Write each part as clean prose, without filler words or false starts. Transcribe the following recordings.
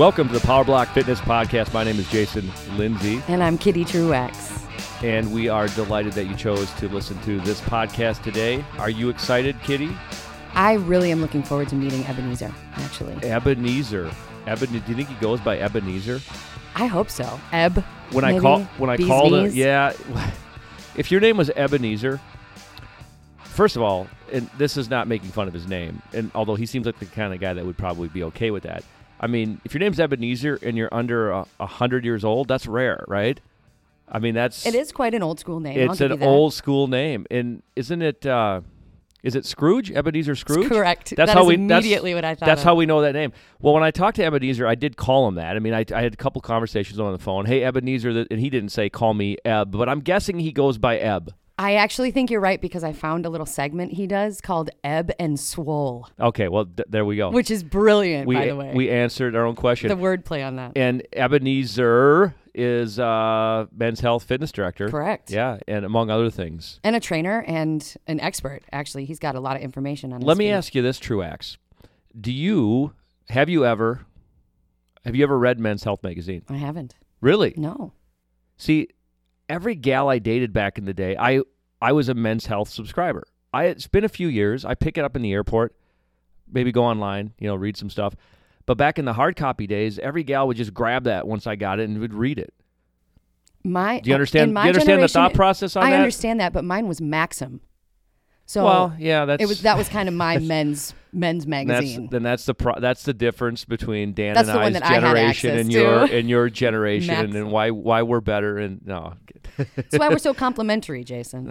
Welcome to the PowerBlock Fitness Podcast. My name is Jason Lindsay. And I'm Kitty Truax. And we are delighted that you chose to listen to this podcast today. Are you excited, Kitty? I really am looking forward to meeting Ebenezer, actually. Ebenezer. Do you think he goes by Ebenezer? I hope so. Eb. When I called him, yeah. If your name was Ebenezer, first of all, and this is not making fun of his name, and although he seems like the kind of guy that would probably be okay with that. I mean, if your name's Ebenezer and you're under 100 years old, that's rare, right? I mean, it is quite an old school name. It's an old school name, and isn't it? Is it Scrooge? Ebenezer Scrooge? That's correct. That's immediately what I thought. That's how we know that name. Well, when I talked to Ebenezer, I did call him that. I mean, I had a couple conversations on the phone. Hey, Ebenezer, and he didn't say call me Eb, but I'm guessing he goes by Eb. I actually think you're right because I found a little segment he does called Ebb and Swole. Okay, well, there we go. Which is brilliant, by the way. We answered our own question. The wordplay on that. And Ebenezer is Men's Health Fitness Director. Correct. Yeah, and among other things. And a trainer and an expert, actually. He's got a lot of information on this. Let me ask you this, Truax. Have you ever read Men's Health magazine? I haven't. Really? No. See, every gal I dated back in the day, I was a Men's Health subscriber. It's been a few years. I pick it up in the airport, maybe go online, read some stuff. But back in the hard copy days, every gal would just grab that once I got it and would read it. Do you understand the thought process on that? I understand that, but mine was Maxim. So that was kind of my men's magazine. That's the difference between Dan and I's generation and your generation, Maxim. And why we're better and no. That's why we're so complimentary, Jason.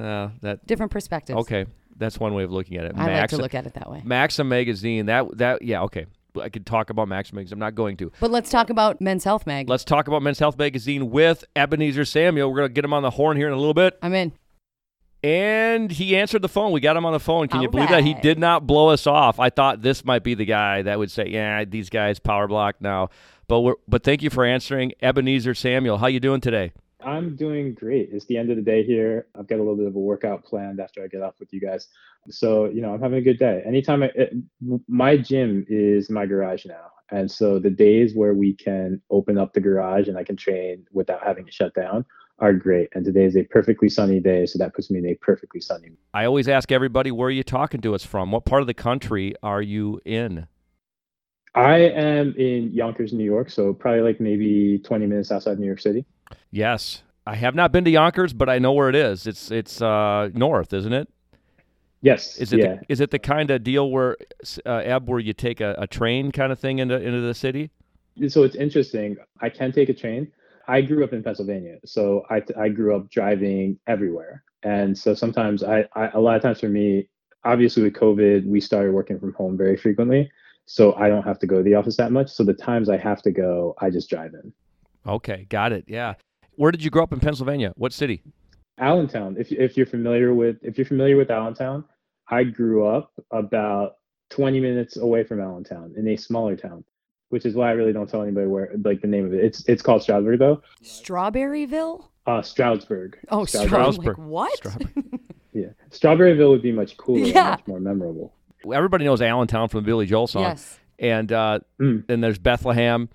Different perspectives. Okay, that's one way of looking at it. I like to look at it that way. Maxim magazine. Okay. I could talk about Maxim magazine. I'm not going to. But let's talk about Men's Health magazine. Let's talk about Men's Health magazine with Ebenezer Samuel. We're going to get him on the horn here in a little bit. I'm in. And he answered the phone. We got him on the phone. Can you believe that? He did not blow us off. I thought this might be the guy that would say, yeah, these guys power block now. But thank you for answering, Ebenezer Samuel. How you doing today? I'm doing great. It's the end of the day here. I've got a little bit of a workout planned after I get off with you guys. So, I'm having a good day. Anytime my gym is my garage now. And so the days where we can open up the garage and I can train without having to shut down are great. And today is a perfectly sunny day. So that puts me in a perfectly sunny. I always ask everybody, where are you talking to us from? What part of the country are you in? I am in Yonkers, New York. So probably maybe 20 minutes outside New York City. Yes. I have not been to Yonkers, but I know where it is. It's north, isn't it? Yes. Is it the kind of deal where, where you take a train kind of thing into the city? So it's interesting. I can take a train. I grew up in Pennsylvania, so I grew up driving everywhere. And so sometimes, a lot of times for me, obviously with COVID, we started working from home very frequently. So I don't have to go to the office that much. So the times I have to go, I just drive in. Okay, got it. Yeah. Where did you grow up in Pennsylvania? What city? Allentown. If you're familiar with Allentown, I grew up about 20 minutes away from Allentown in a smaller town, which is why I really don't tell anybody where the name of it. It's called Stroudsburg though. Strawberryville? Stroudsburg. Oh, Stroudsburg. What? Strawberry. Yeah. Strawberryville would be much cooler and much more memorable. Everybody knows Allentown from the Billy Joel song. Yes. And then there's Bethlehem.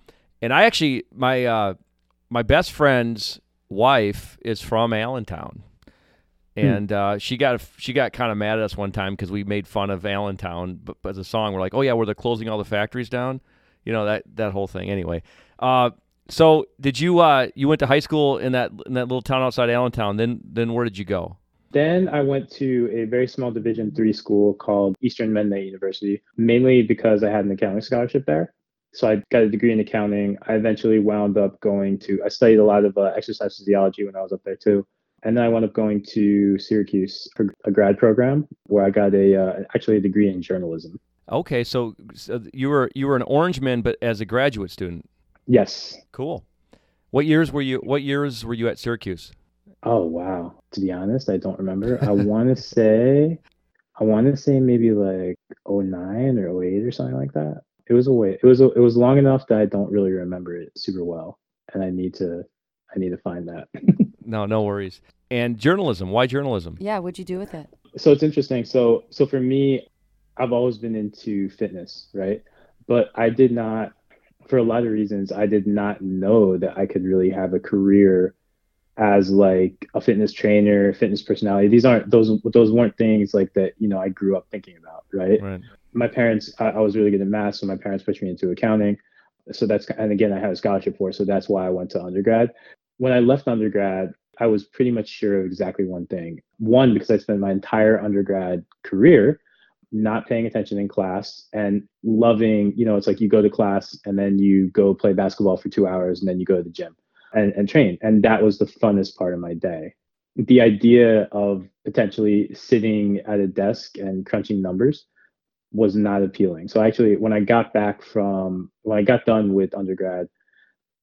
And I actually, my best friend's wife is from Allentown, and she got kind of mad at us one time because we made fun of Allentown. But as a song, we're like, "Oh yeah, where they're closing all the factories down," that whole thing. Anyway, so did you you went to high school in that little town outside Allentown? Then where did you go? Then I went to a very small Division III school called Eastern Mennonite University, mainly because I had an accounting scholarship there. So I got a degree in accounting. I eventually wound up I studied a lot of exercise physiology when I was up there too. And then I wound up going to Syracuse for a grad program where I got actually a degree in journalism. Okay, so you were an Orangeman, but as a graduate student. Yes. Cool. What years were you at Syracuse? Oh, wow. To be honest, I don't remember. I want to say maybe 09 or 08 or something like that. It was long enough that I don't really remember it super well, and I need to find that. No worries. And journalism. Why journalism? Yeah, what'd you do with it? So it's interesting. So for me, I've always been into fitness, right? But I did not for a lot of reasons, I did not know that I could really have a career as like a fitness trainer, fitness personality. These aren't those weren't things like that, you know, I grew up thinking about. Right. My parents, I was really good at math, so my parents pushed me into accounting. So that's, and again, I had a scholarship for, so that's why I went to undergrad. When I left undergrad, I was pretty much sure of exactly one thing. One, because I spent my entire undergrad career not paying attention in class and loving, you know, it's like you go to class and then you go play basketball for 2 hours and then you go to the gym and train. And that was the funnest part of my day. The idea of potentially sitting at a desk and crunching numbers was not appealing. So actually, when I got done with undergrad,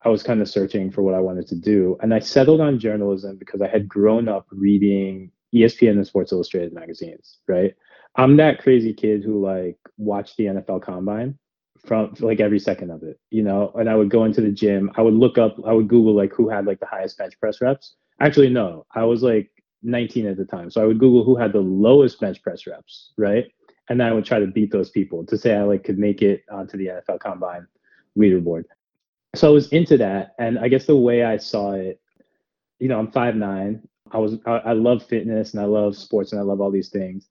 I was kind of searching for what I wanted to do. And I settled on journalism because I had grown up reading ESPN and Sports Illustrated magazines, right? I'm that crazy kid who like watched the NFL combine from like every second of it, you know, and I would go into the gym. I would Google like who had like the highest bench press reps. Actually, no, I was like 19 at the time. So I would Google who had the lowest bench press reps, right? And then I would try to beat those people to say I like could make it onto the NFL combine leaderboard. So I was into that. And I guess the way I saw it, you know, I'm 5'9". I love fitness and I love sports and I love all these things.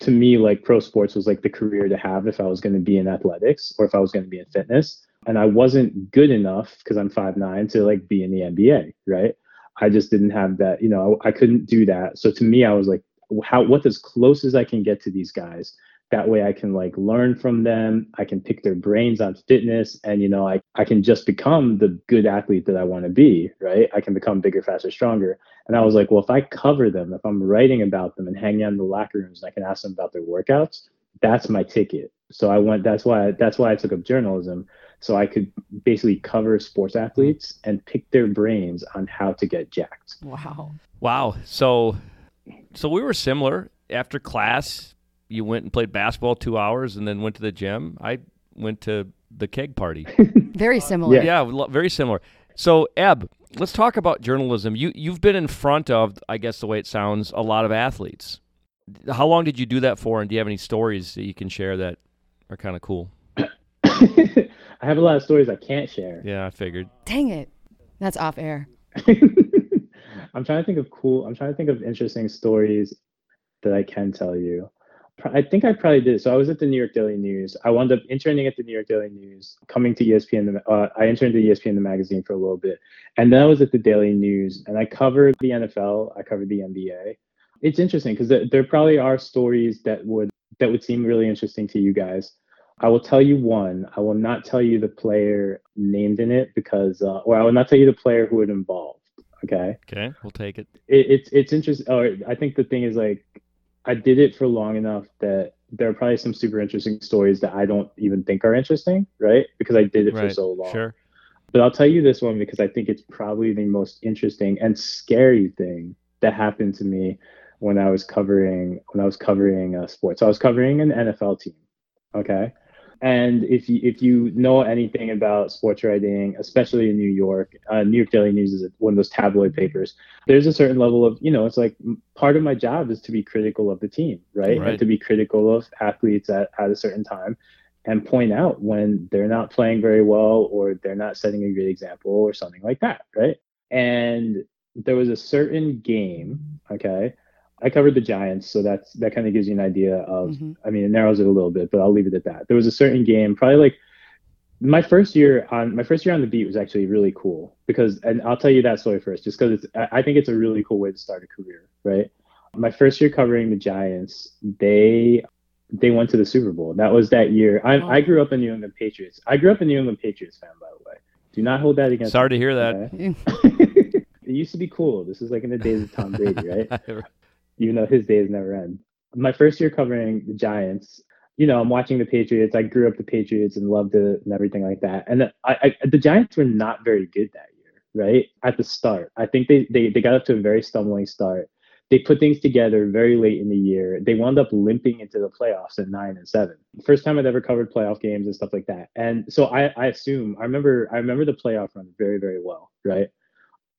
To me, like pro sports was like the career to have if I was going to be in athletics or if I was going to be in fitness. And I wasn't good enough because I'm 5'9" to like be in the NBA, right? I just didn't have that, you know, I couldn't do that. So to me, I was like, what's as close as I can get to these guys? That way I can like learn from them. I can pick their brains on fitness. And, you know, I can just become the good athlete that I want to be, right? I can become bigger, faster, stronger. And I was like, well, if I cover them, if I'm writing about them and hanging out in the locker rooms, and I can ask them about their workouts, that's my ticket. So that's why I took up journalism. So I could basically cover sports athletes and pick their brains on how to get jacked. Wow. So we were similar. After class, you went and played basketball 2 hours and then went to the gym. I went to the keg party. Very similar. Yeah, very similar. So, Ebb, let's talk about journalism. You've been in front of, I guess the way it sounds, a lot of athletes. How long did you do that for, and do you have any stories that you can share that are kind of cool? I have a lot of stories I can't share. Yeah, I figured. Dang it. That's off air. I'm trying to think of interesting stories that I can tell you. I think I probably did. So I was at the New York Daily News. I wound up interning at the New York Daily News, coming to ESPN. I interned at ESPN, the magazine, for a little bit. And then I was at the Daily News, and I covered the NFL. I covered the NBA. It's interesting because there probably are stories that would seem really interesting to you guys. I will tell you one. I will not tell you the player named in it because, or I will not tell you the player who it involved. Okay, we'll take it. It's interesting. Oh, I think the thing is like, I did it for long enough that there are probably some super interesting stories that I don't even think are interesting, right? Because I did it for so long. Sure. But I'll tell you this one because I think it's probably the most interesting and scary thing that happened to me when I was covering sports. So I was covering an NFL team, okay? And if you know anything about sports writing, especially in New York, New York Daily News is one of those tabloid papers. There's a certain level of, you know, it's like part of my job is to be critical of the team, right? And to be critical of athletes at a certain time and point out when they're not playing very well or they're not setting a good example or something like that, right? And there was a certain game, okay? I covered the Giants, so that kind of gives you an idea of, I mean, it narrows it a little bit, but I'll leave it at that. There was a certain game, probably like my first year on the beat was actually really cool because, and I'll tell you that story first, just because I think it's a really cool way to start a career, right? My first year covering the Giants, they went to the Super Bowl. That was that year. I grew up in New England Patriots. I grew up a New England Patriots fan, by the way. Do not hold that against me. Sorry to hear that. Okay? It used to be cool. This is like in the days of Tom Brady, right? You know, his days never end. My first year covering the Giants, you know, I'm watching the Patriots. I grew up the Patriots and loved it and everything like that. And the Giants were not very good that year, right? At the start. I think they got up to a very stumbling start. They put things together very late in the year. They wound up limping into the playoffs at 9-7. First time I'd ever covered playoff games and stuff like that. And so I remember the playoff run very, very well, right?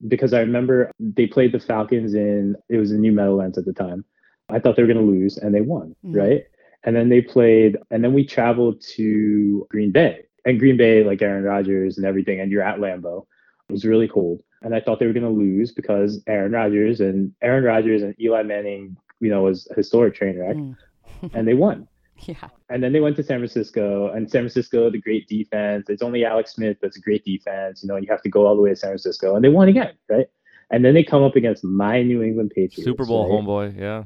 Because I remember they played the Falcons it was in New Meadowlands at the time. I thought they were going to lose, and they won, right? And then we traveled to Green Bay, and Green Bay, like Aaron Rodgers and everything, and you're at Lambeau. It was really cold. And I thought they were going to lose because Aaron Rodgers and Eli Manning, was a historic train wreck. And they won. Yeah. And then they went to San Francisco, the great defense. It's only Alex Smith, but it's a great defense. You have to go all the way to San Francisco, and they won again, right? And then they come up against my New England Patriots. Super Bowl homeboy, yeah.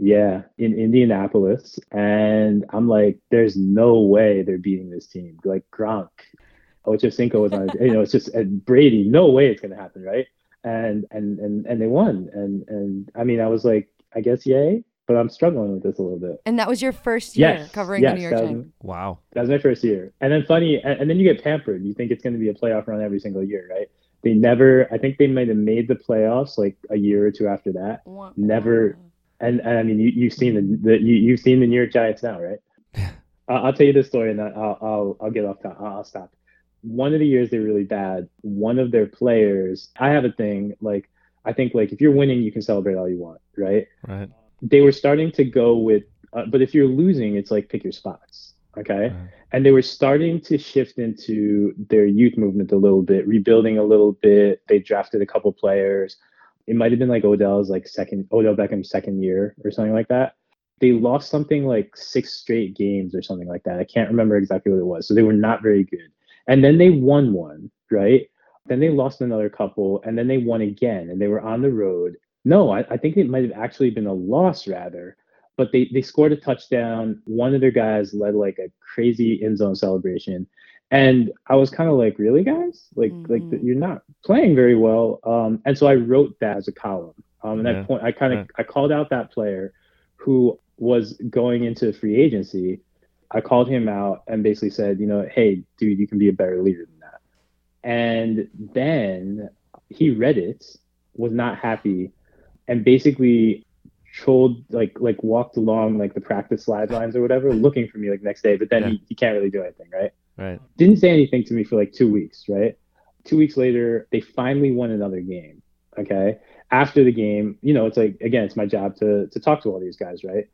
Yeah, in Indianapolis. And I'm like, there's no way they're beating this team. Like Gronk, Ochocinco was on, it's just Brady, no way it's going to happen, right? And they won. And I mean, I was like, I guess yay, but I'm struggling with this a little bit. And that was your first year covering the New York Times. Wow. That was my first year. And then then you get pampered. You think it's going to be a playoff run every single year, right? They never, I think they might have made the playoffs like a year or two after that. Wow. Never. And I mean, you've seen the New York Giants now, right? I'll tell you this story, and I'll get off. I'll stop. One of the years they're really bad. One of their players, I have a thing I think if you're winning, you can celebrate all you want, right? Right. They were starting to go with, but if you're losing, it's like pick your spots, okay? Right. And they were starting to shift into their youth movement a little bit, rebuilding a little bit. They drafted a couple players. It might have been like Odell Beckham's second year or something like that. They lost something like 6 straight games or something like that. I can't remember exactly what it was. So they were not very good. And then they won one, right? Then they lost another couple, and then they won again, and they were on the road. No, I think it might have actually been a loss rather, but they scored a touchdown. One of their guys led like a crazy end zone celebration. And I was kind of like, really, guys? You're not playing very well. And so I wrote that as a column. I called out that player who was going into free agency. I called him out and basically said, hey, dude, you can be a better leader than that. And then he read it, was not happy, and basically trolled, like walked along like the practice sidelines or whatever, looking for me like next day. But then he can't really do anything, right? Right. Didn't say anything to me for like 2 weeks, right? 2 weeks later, they finally won another game, okay? After the game, it's like, again, it's my job to talk to all these guys, right?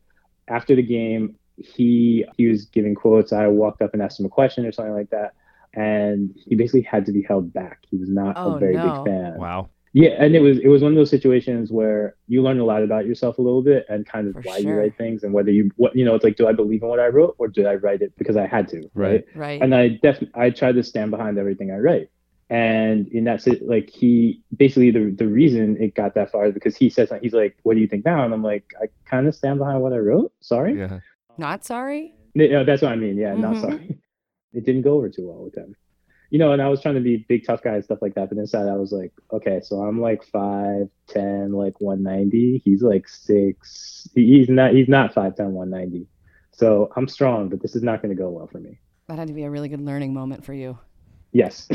After the game, he was giving quotes. I walked up and asked him a question or something like that, and he basically had to be held back. He was not big fan. Wow. Yeah, and it was one of those situations where you learn a lot about yourself a little bit and kind of why you write things and whether it's like, do I believe in what I wrote or did I write it because I had to, right? Right. And I tried to stand behind everything I write. And in that, like, he basically the reason it got that far is because he said something. He's like, what do you think now? And I'm like, I kind of stand behind what I wrote. Sorry. Yeah. Not sorry. No, that's what I mean. Yeah. Mm-hmm. Not sorry. It didn't go over too well with them. And I was trying to be big, tough guy and stuff like that. But inside, I was like, okay, so I'm like 5'10", like 190. He's like 6. He's not 5'10", 190. So I'm strong, but this is not going to go well for me. That had to be a really good learning moment for you. Yes.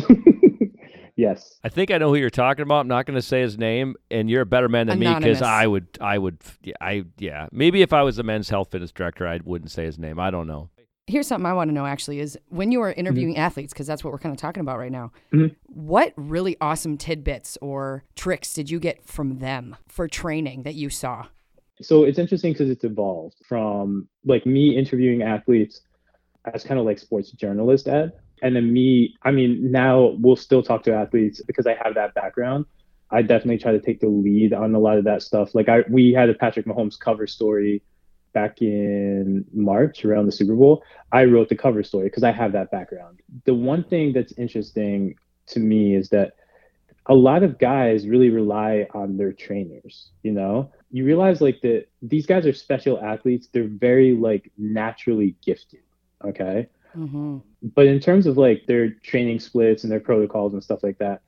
Yes. I think I know who you're talking about. I'm not going to say his name, and you're a better man than me because I would. Maybe if I was the men's health fitness director, I wouldn't say his name. I don't know. Here's something I want to know, actually, is when you were interviewing athletes, because that's what we're kind of talking about right now, what really awesome tidbits or tricks did you get from them for training that you saw? So it's interesting because it's evolved from like me interviewing athletes as kind of like sports journalist, Ed. And then now we'll still talk to athletes because I have that background. I definitely try to take the lead on a lot of that stuff. Like we had a Patrick Mahomes cover story back in March around the Super Bowl. I wrote the cover story because I have that background. The one thing that's interesting to me is that a lot of guys really rely on their trainers. You realize like that these guys are special athletes. They're very like naturally gifted. Okay. Mm-hmm. But in terms of like their training splits and their protocols and stuff like that,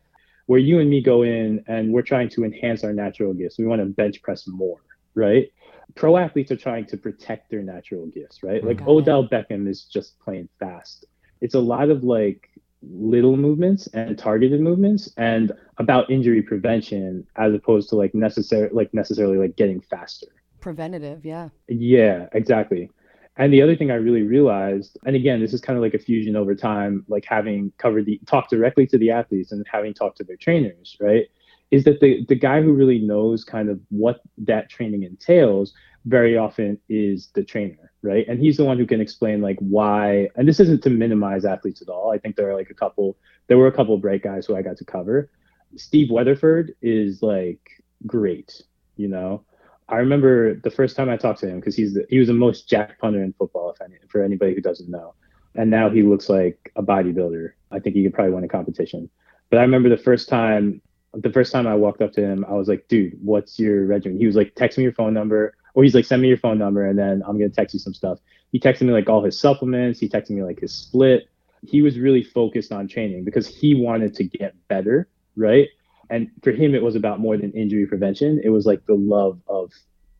where you and me go in and we're trying to enhance our natural gifts, we want to bench press more, right? Pro athletes are trying to protect their natural gifts, right? Like Odell Beckham is just plain fast. It's a lot of like little movements and targeted movements and about injury prevention as opposed to like necessarily like getting faster. Preventative, yeah. Yeah, exactly. And the other thing I really realized, and again, this is kind of like a fusion over time, like having covered talked directly to the athletes and having talked to their trainers, right? Is that the guy who really knows kind of what that training entails very often is the trainer, right? And he's the one who can explain like why, and this isn't to minimize athletes at all. I think there are like a couple of bright guys who I got to cover. Steve Weatherford is like great, you know? I remember the first time I talked to him, because he was the most jacked punter in football, for anybody who doesn't know. And now he looks like a bodybuilder. I think he could probably win a competition. But I remember the first time I walked up to him, I was like, dude, what's your regimen? He was like, text me your phone number. Or he's like, send me your phone number, and then I'm going to text you some stuff. He texted me like all his supplements. He texted me like his split. He was really focused on training because he wanted to get better, right? And for him, it was about more than injury prevention. It was like the love of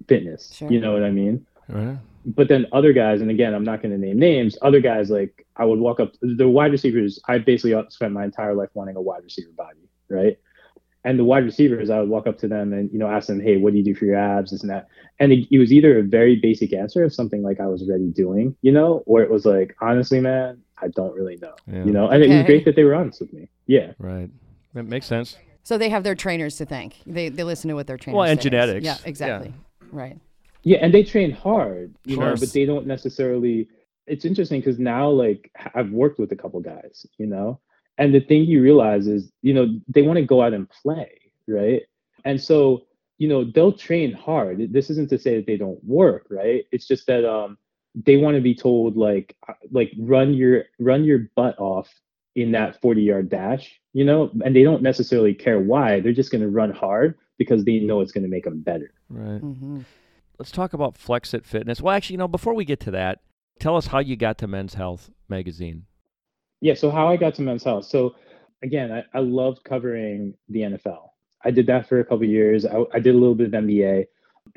fitness. Sure. You know what I mean? Right. But then other guys, and again, I'm not going to name names, other guys, like I would walk up, the wide receivers, I basically spent my entire life wanting a wide receiver body, right? And the wide receivers, I would walk up to them and, you know, ask them, hey, what do you do for your abs, this and that? And it was either a very basic answer of something like I was already doing, you know, or it was like, honestly, man, I don't really know, yeah. You know, and it was great that they were honest with me. Yeah. Right. That makes sense. So they have their trainers to thank. They listen to what their trainers say. Well, and genetics. Yeah, exactly. Yeah. Right. Yeah, and they train hard, you know, but they don't necessarily, it's interesting because now, like, I've worked with a couple guys, you know, and the thing you realize is, you know, they want to go out and play, right? And so, you know, they'll train hard. This isn't to say that they don't work, right? It's just that they want to be told, like run your butt off in that 40-yard dash, you know, and they don't necessarily care why. They're just going to run hard because they know it's going to make them better. Right. Mm-hmm. Let's talk about FlexFit Fitness. Well, actually, you know, before we get to that, tell us how you got to Men's Health magazine. Yeah, so how I got to Men's Health. So again, I loved covering the NFL. I did that for a couple of years. I did a little bit of MBA.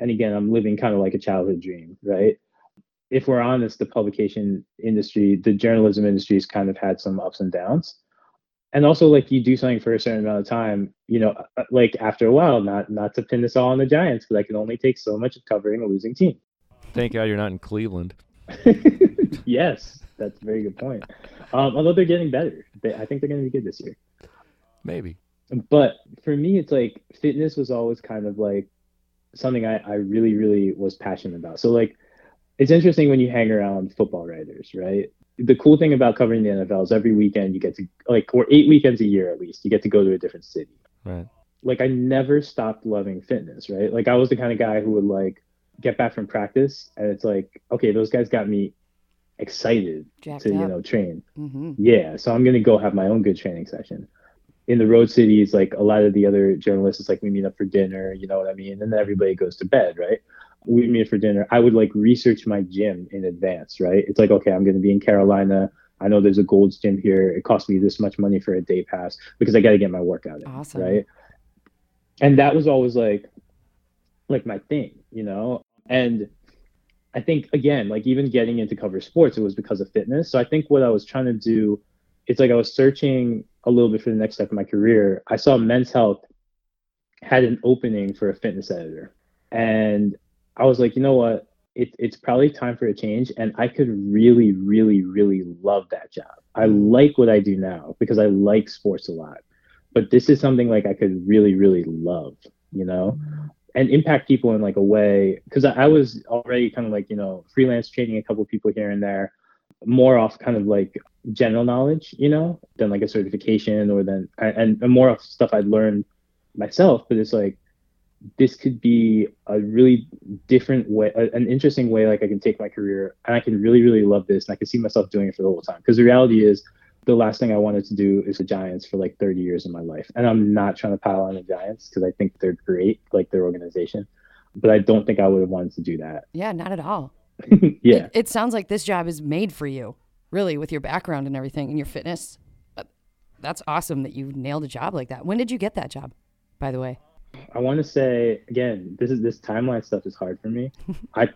And again, I'm living kind of like a childhood dream, right? If we're honest, the publication industry, the journalism industry has kind of had some ups and downs. And also, like, you do something for a certain amount of time, you know, like after a while, not to pin this all on the Giants, because I can only take so much of covering a losing team. Thank God you're not in Cleveland. Yes, that's a very good point. Although they're getting better. I think they're going to be good this year. Maybe. But for me, it's like fitness was always kind of like something I really, really was passionate about. So, like, it's interesting when you hang around football writers, right? The cool thing about covering the NFL is every weekend you get to, like, or 8 weekends a year at least, you get to go to a different city. Right. Like, I never stopped loving fitness, right? Like, I was the kind of guy who would, like, get back from practice and it's like, okay, those guys got me excited jacked to, up. You know, train. Mm-hmm. Yeah. So I'm going to go have my own good training session. In the road cities, like a lot of the other journalists, it's like we meet up for dinner, you know what I mean? And then everybody goes to bed, right? We meet for dinner. I would like research my gym in advance, right? It's like, okay, I'm going to be in Carolina. I know there's a Gold's Gym here. It cost me this much money for a day pass because I got to get my workout in, awesome. Right? And that was always like my thing, you know? And I think, again, like even getting into cover sports, it was because of fitness. So I think what I was trying to do, it's like I was searching a little bit for the next step in my career. I saw Men's Health had an opening for a fitness editor. And I was like, you know what? It's probably time for a change. And I could really, really, really love that job. I like what I do now because I like sports a lot. But this is something like I could really, really love, you know, and impact people in like a way. Because I was already kind of like, you know, freelance training a couple of people here and there, more off kind of like general knowledge, you know, than like a certification or then and more of stuff I'd learned myself. But it's like, this could be a really different way, an interesting way, like I can take my career and I can really, really love this. And I can see myself doing it for the whole time. Because the reality is the last thing I wanted to do is the Giants for like 30 years of my life. And I'm not trying to pile on the Giants because I think they're great, like their organization. But I don't think I would have wanted to do that. Yeah, not at all. Yeah. It sounds like this job is made for you, really, with your background and everything and your fitness. That's awesome that you nailed a job like that. When did you get that job, by the way? I want to say, again, this timeline stuff is hard for me. I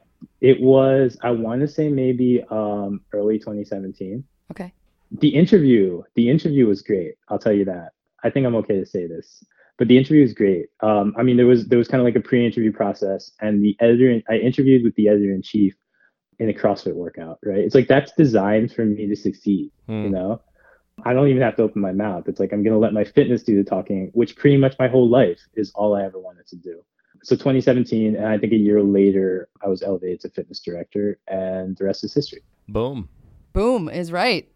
want to say maybe early 2017. Okay. The interview was great. I'll tell you that. I think I'm okay to say this, but the interview was great. I mean, there was kind of like a pre-interview process, and I interviewed with the editor-in-chief in a CrossFit workout, right? It's like, that's designed for me to succeed, you know? I don't even have to open my mouth. It's like, I'm going to let my fitness do the talking, which pretty much my whole life is all I ever wanted to do. So 2017, and I think a year later, I was elevated to fitness director, and the rest is history. Boom. Boom is right.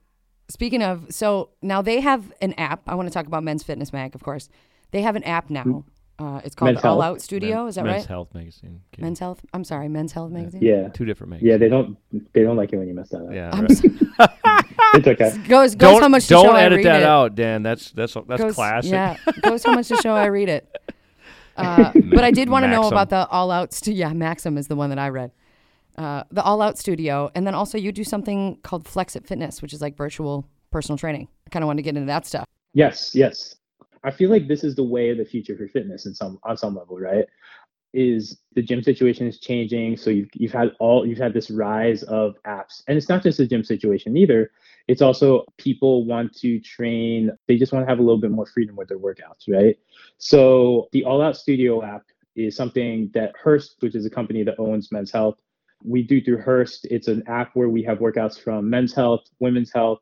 Speaking of, so now they have an app. I want to talk about Men's Fitness Mag, of course. They have an app now. It's called All Out Studio. Is that right? Men's Health magazine. Men's Health. I'm sorry, Men's Health magazine. Yeah, two different magazines. Yeah, they don't like it when you mess that up. Yeah, right. It's okay. Goes how much to show I read it. Don't edit that out, Dan. That's classic. Yeah, goes how much to show I read it. But I did want to know about the All Out Studio. Yeah, Maxim is the one that I read. The All Out Studio, and then also you do something called Flex It Fitness, which is like virtual personal training. I kind of want to get into that stuff. Yes. I feel like this is the way of the future for fitness on some level, right? Is the gym situation is changing. So you've had this rise of apps, and it's not just the gym situation either. It's also people want to train. They just want to have a little bit more freedom with their workouts, right? So the All Out Studio app is something that Hearst, which is a company that owns Men's Health, we do through Hearst. It's an app where we have workouts from Men's Health, Women's Health,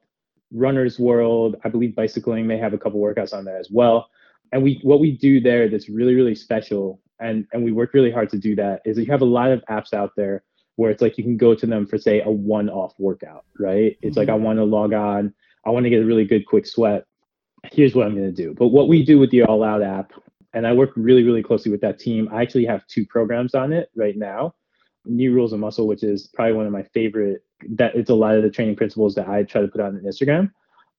Runner's World, I believe Bicycling, they have a couple workouts on there as well. And what we do there that's really, really special, and we work really hard to do that, is that you have a lot of apps out there where it's like you can go to them for, say, a one-off workout, right? It's like, I want to log on, I want to get a really good quick sweat. Here's what I'm going to do. But what we do with the All Out app, and I work really, really closely with that team, I actually have two programs on it right now. New Rules of Muscle, which is probably one of my favorite, that it's a lot of the training principles that I try to put on Instagram.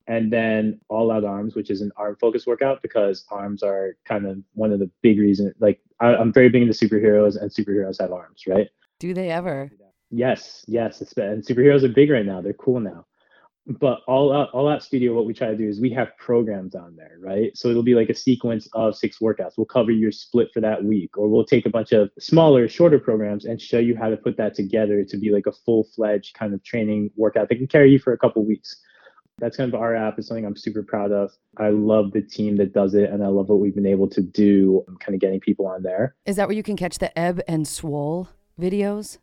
And then All Out Arms, which is an arm focused workout, because arms are kind of one of the big reasons. Like, I'm very big into superheroes, and superheroes have arms, right? Do they ever? Yes. And superheroes are big right now. They're cool now. But All Out Studio, what we try to do is we have programs on there, right? So it'll be like a sequence of 6 workouts. We'll cover your split for that week, or we'll take a bunch of smaller, shorter programs and show you how to put that together to be like a full-fledged kind of training workout that can carry you for a couple weeks. That's kind of our app. It's something I'm super proud of. I love the team that does it, and I love what we've been able to do, kind of getting people on there. Is that where you can catch the Ebb and Swole videos?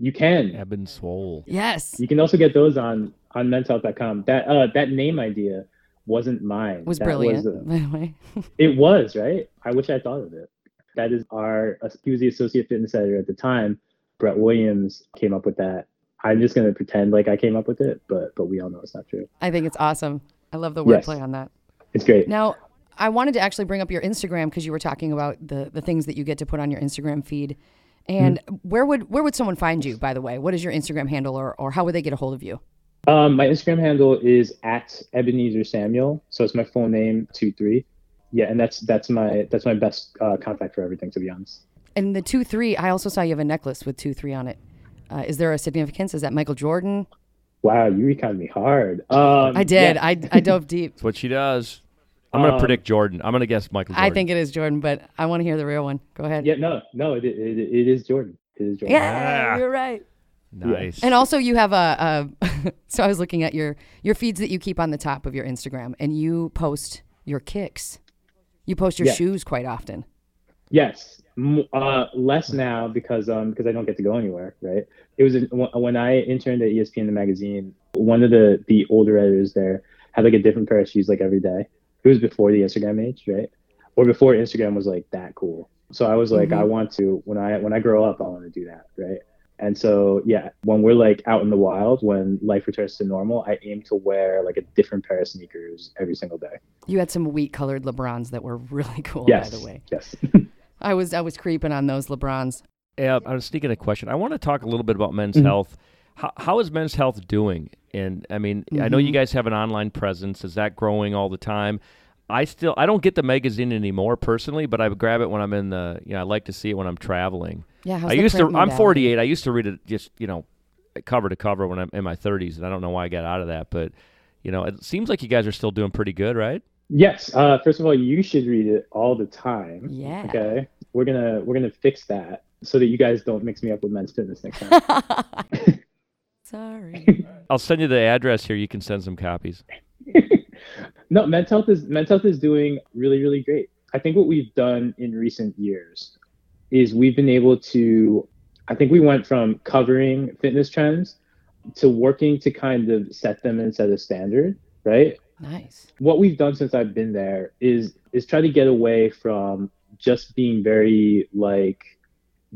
You can. Ebb and Swole. Yes. You can also get those on menshealth.com. That name idea wasn't mine. Was that brilliant, by the way. It was, right? I wish I thought of it. That is he was the associate fitness editor at the time. Brett Williams came up with that. I'm just going to pretend like I came up with it, but we all know it's not true. I think it's awesome. I love the wordplay on that. It's great. Now, I wanted to actually bring up your Instagram, because you were talking about the things that you get to put on your Instagram feed. And where would someone find you, by the way? What is your Instagram handle, or how would they get a hold of you? My Instagram handle is at Ebenezer Samuel. So it's my full name, 23. Yeah. And that's my best contact for everything, to be honest. And the 23, I also saw you have a necklace with 23 on it. Is there a significance? Is that Michael Jordan? Wow. You reconned me hard. I did. Yeah. I dove deep. That's what she does. I'm going to predict Jordan. I'm going to guess Michael Jordan. I think it is Jordan, but I want to hear the real one. Go ahead. Yeah, no, it is Jordan. It is Jordan. Yeah, you're right. Nice. Yeah. And also you have a so I was looking at your feeds that you keep on the top of your Instagram, and you post your kicks. You post your shoes quite often. Yes. Less now because I don't get to go anywhere, right? It was when I interned at ESPN, the magazine, one of the older editors there had like a different pair of shoes like every day. It was before the Instagram age, right? Or before Instagram was like that cool. So I was like, I want to, when I grow up, I want to do that, right? And so, yeah, when we're like out in the wild, when life returns to normal, I aim to wear like a different pair of sneakers every single day. You had some wheat colored LeBrons that were really cool, by the way. Yes. I was creeping on those LeBrons. Yeah, I was sneaking a question. I want to talk a little bit about Men's Health. How is Men's Health doing? And I mean, I know you guys have an online presence. Is that growing all the time? I don't get the magazine anymore personally, but I would grab it when I'm I like to see it when I'm traveling. Yeah, how's I'm 48. I used to read it just, cover to cover when I'm in my 30s, and I don't know why I got out of that, but it seems like you guys are still doing pretty good, right? Yes. First of all, you should read it all the time. Yeah. Okay. We're gonna fix that so that you guys don't mix me up with Men's Fitness next time. Sorry. I'll send you the address here. You can send some copies. No, Men's Health is doing really, really great. I think what we've done in recent years is we've been able to, I think we went from covering fitness trends to working to kind of set them and set a standard, right? Nice. What we've done since I've been there is try to get away from just being very like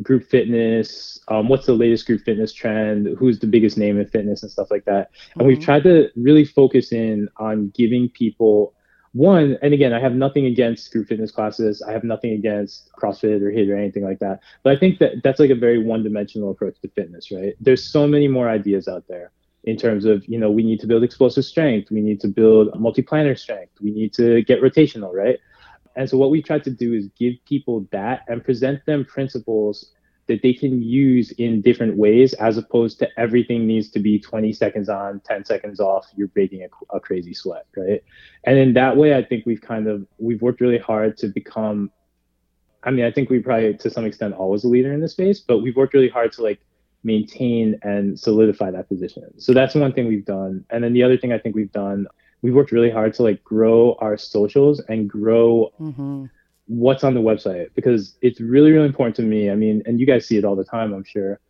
group fitness, what's the latest group fitness trend, who's the biggest name in fitness and stuff like that. And we've tried to really focus in on giving people one, and again, I have nothing against group fitness classes. I have nothing against CrossFit or HIIT or anything like that. But I think that that's like a very one-dimensional approach to fitness, right? There's so many more ideas out there in terms of, you know, we need to build explosive strength. We need to build multi-planar strength. We need to get rotational, right? And so what we tried to do is give people that and present them principles that they can use in different ways, as opposed to everything needs to be 20 seconds on, 10 seconds off, you're breaking a crazy sweat, right? And in that way, I think we've worked really hard to become, I mean, I think we probably to some extent always a leader in this space, but we've worked really hard to like maintain and solidify that position. So that's one thing we've done. And then the other thing I think we've done, we've worked really hard to like grow our socials and grow what's on the website, because it's really, really important to me. I mean, and you guys see it all the time, I'm sure.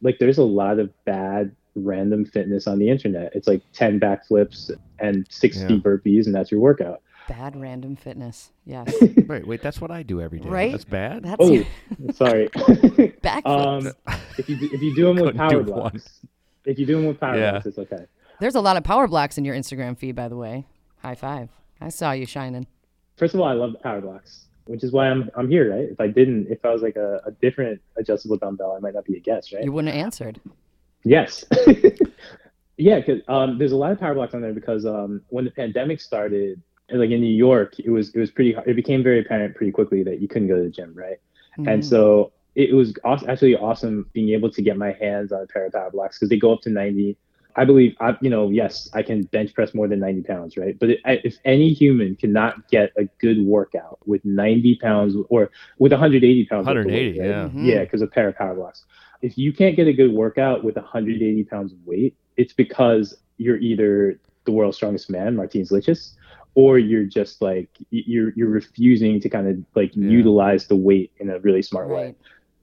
Like, there's a lot of bad random fitness on the internet. It's like 10 backflips and 60 burpees, and that's your workout. Bad random fitness. Yes. Wait, that's what I do every day. Right? That's bad? That's sorry. Backflips. If you do them with PowerBlocks. If you do them with PowerBlocks, it's okay. There's a lot of PowerBlocks in your Instagram feed, by the way. High five. I saw you shining. First of all, I love the PowerBlocks, which is why I'm here, right? If I was like a different adjustable dumbbell, I might not be a guest, right? You wouldn't have answered. Yes. Yeah, because there's a lot of PowerBlocks on there because when the pandemic started, like in New York, it was pretty hard. It became very apparent pretty quickly that you couldn't go to the gym, right? Mm-hmm. And so it was actually awesome being able to get my hands on a pair of PowerBlocks because they go up to 90. I believe, yes, I can bench press more than 90 pounds, right? But if any human cannot get a good workout with 90 pounds or with 180 pounds. 180, weight, yeah. Right? Mm-hmm. Yeah, because a pair of PowerBlocks. If you can't get a good workout with 180 pounds of weight, it's because you're either the world's strongest man, Martins Liches, or you're just like, you're refusing to kind of like utilize the weight in a really smart way.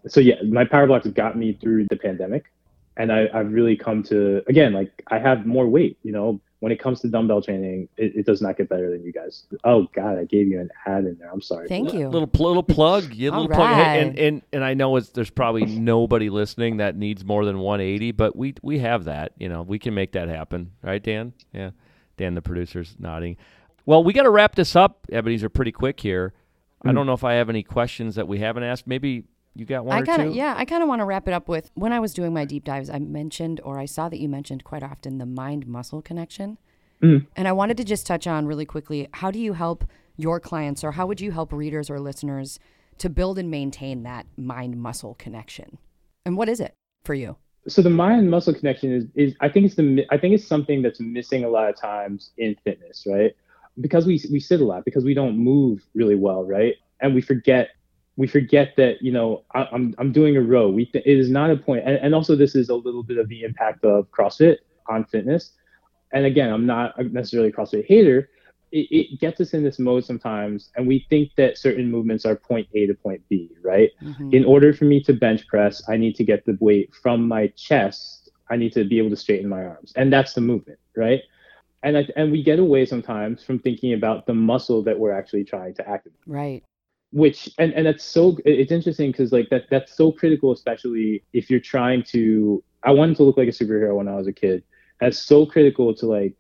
So yeah, my PowerBlocks got me through the pandemic. And I've really come to, again, like I have more weight, you know, when it comes to dumbbell training, it does not get better than you guys. Oh God, I gave you an ad in there. I'm sorry. Thank you. Little plug. Yeah, little plug. And I know there's probably nobody listening that needs more than 180, but we have that, you know, we can make that happen. Right, Dan? Yeah. Dan, the producer's nodding. Well, we got to wrap this up, Ebenezer, pretty quick here. Mm-hmm. I don't know if I have any questions that we haven't asked. Maybe you got one or two? Yeah, I kind of want to wrap it up with, when I was doing my deep dives, I saw that you mentioned quite often the mind-muscle connection. Mm. And I wanted to just touch on really quickly, how do you help your clients, or how would you help readers or listeners to build and maintain that mind-muscle connection? And what is it for you? So the mind-muscle connection is I think it's something that's missing a lot of times in fitness, right? Because we sit a lot, because we don't move really well, right? And we forget that, you know, I'm doing a row. It is not a point. And also this is a little bit of the impact of CrossFit on fitness. And again, I'm not necessarily a CrossFit hater. It gets us in this mode sometimes. And we think that certain movements are point A to point B, right? Mm-hmm. In order for me to bench press, I need to get the weight from my chest. I need to be able to straighten my arms. And that's the movement, right? And we get away sometimes from thinking about the muscle that we're actually trying to activate. Right. Which, and that's so, it's interesting because like that's so critical, especially if you're trying to, I wanted to look like a superhero when I was a kid. That's so critical to like,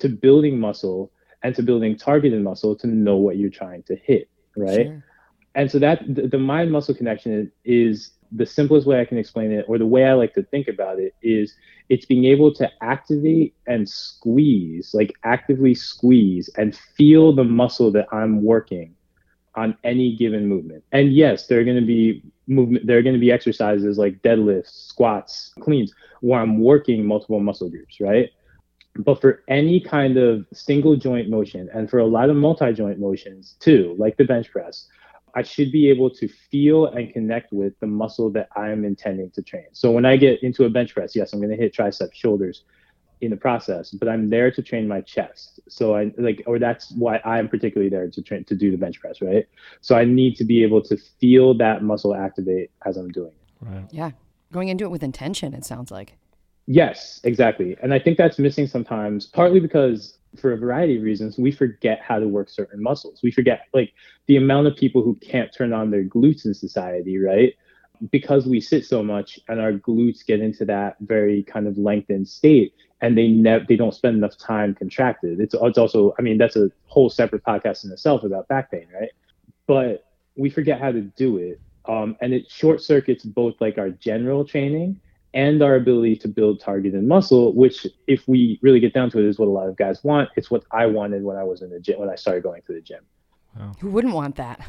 to building muscle and to building targeted muscle to know what you're trying to hit, right? Sure. And so that the mind-muscle connection is the simplest way I can explain it, or the way I like to think about it is it's being able to activate and squeeze, like actively squeeze and feel the muscle that I'm working on any given movement. And yes, there are going to be exercises like deadlifts, squats, cleans, where I'm working multiple muscle groups, right? But for any kind of single joint motion, and for a lot of multi-joint motions too, like the bench press, I should be able to feel and connect with the muscle that I'm intending to train. So when I get into a bench press, yes, I'm going to hit triceps, shoulders in the process, but I'm there to train my chest. So I like, or that's why I'm particularly there to train, to do the bench press, right? So I need to be able to feel that muscle activate as I'm doing it. Right. Yeah. Going into it with intention, it sounds like. Yes, exactly. And I think that's missing sometimes, partly because for a variety of reasons, we forget how to work certain muscles. We forget, like, the amount of people who can't turn on their glutes in society, right? Because we sit so much and our glutes get into that very kind of lengthened state, and they don't spend enough time contracted. It's also, I mean, that's a whole separate podcast in itself about back pain, right? But we forget how to do it. And it short circuits both like our general training and our ability to build targeted muscle, which, if we really get down to it, is what a lot of guys want. It's what I wanted when I was in the gym, when I started going to the gym. Wow. Who wouldn't want that?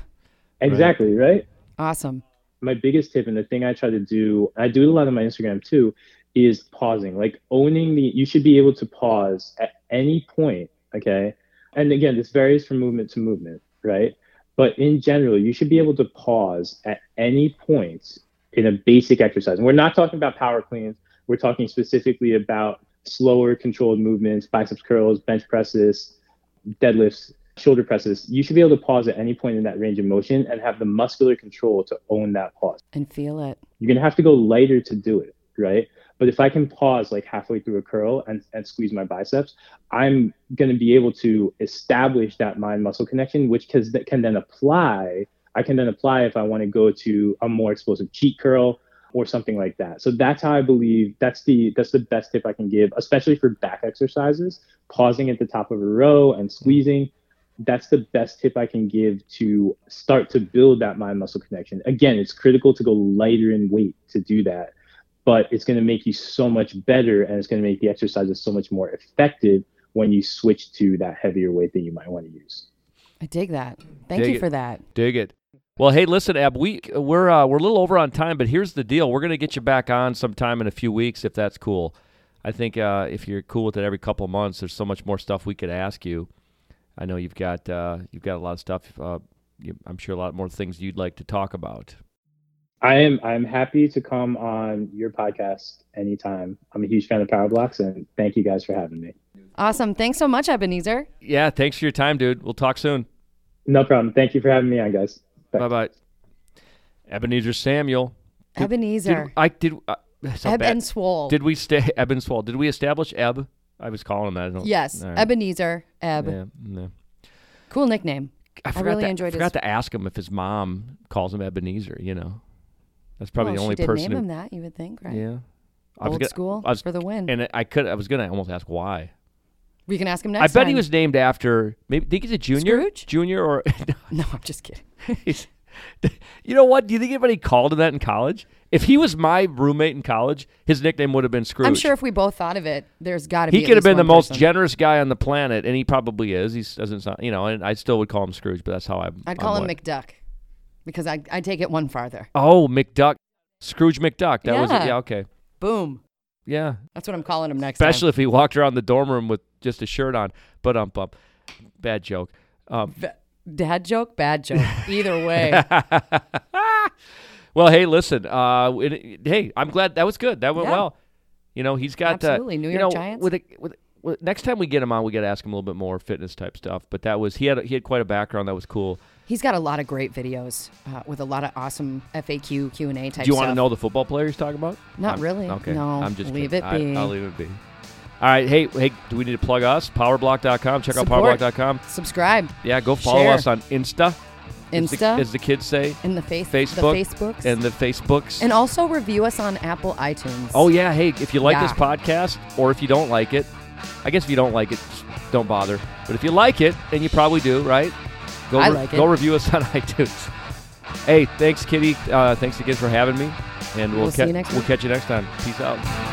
Exactly, right? Awesome. My biggest tip, and the thing I try to do, I do it a lot on my Instagram too, is pausing, like owning you should be able to pause at any point, okay? And again, this varies from movement to movement, right? But in general, you should be able to pause at any point in a basic exercise. And we're not talking about power cleans. We're talking specifically about slower controlled movements, biceps curls, bench presses, deadlifts, shoulder presses. You should be able to pause at any point in that range of motion and have the muscular control to own that pause. And feel it. You're going to have to go lighter to do it, right? But if I can pause like halfway through a curl and squeeze my biceps, I'm going to be able to establish that mind-muscle connection, which can then apply. I can then apply if I want to go to a more explosive cheat curl or something like that. So that's how I believe that's the best tip I can give, especially for back exercises, pausing at the top of a row and squeezing. That's the best tip I can give to start to build that mind-muscle connection. Again, it's critical to go lighter in weight to do that, but it's going to make you so much better, and it's going to make the exercises so much more effective when you switch to that heavier weight that you might want to use. I dig that. Thank you for that. Dig it. Well, hey, listen, Ab, we're a little over on time, but here's the deal. We're going to get you back on sometime in a few weeks, if that's cool. I think if you're cool with it, every couple of months, there's so much more stuff we could ask you. I know you've got a lot of stuff. I'm sure a lot more things you'd like to talk about. I'm happy to come on your podcast anytime. I'm a huge fan of PowerBlocks, and thank you guys for having me. Awesome. Thanks so much, Ebenezer. Yeah, thanks for your time, dude. We'll talk soon. No problem. Thank you for having me on, guys. Bye-bye. Ebenezer Samuel. Ebb and Swole. Did we stay Ebb and Swole? Did we establish Ebb? I was calling him that. Yes, right. Ebenezer Ebb. Yeah, no. Cool nickname. I forgot to ask him if his mom calls him Ebenezer, you know. That's probably the only person. She did name him that, you would think, right? Yeah. Old school, for the win. And I was going to almost ask why. We can ask him next time. I bet he was named after, maybe, think he's a junior? Scrooge? Junior or... No, I'm just kidding. You know what? Do you think anybody called him that in college? If he was my roommate in college, his nickname would have been Scrooge. I'm sure if we both thought of it, there's got to be. He could have been the most generous guy on the planet, and he probably is. He doesn't sound, you know, and I still would call him Scrooge, but that's how I'd call him McDuck, because I take it one farther. Oh, McDuck. Scrooge McDuck. That was it. Yeah, okay. Boom. Yeah. That's what I'm calling him next time. Especially if he walked around the dorm room with just a shirt on. But bad joke. Dad joke, bad joke. Either way. Well, hey, listen. Hey, I'm glad that was good. That went well. You know, he's got absolutely New York Giants. Next time we get him on, we got to ask him a little bit more fitness type stuff. But that was he had quite a background. That was cool. He's got a lot of great videos with a lot of awesome FAQ, Q&A type stuff. Do you want to know the football player he's talking about? Not really. Okay. No, I'm just leave kidding. It be. I'll leave it be. All right. Hey, do we need to plug us? PowerBlock.com. Check out PowerBlock.com. Subscribe. Yeah, go follow us on Insta. As the kids say. And the Facebooks. And the Facebooks. And also review us on Apple iTunes. Oh, yeah. Hey, if you like this podcast, or if you don't like it, I guess if you don't like it, don't bother. But if you like it, and you probably do, right? Go review us on iTunes. Hey, thanks, Kitty. Thanks again for having me. And we'll catch you next time. Peace out.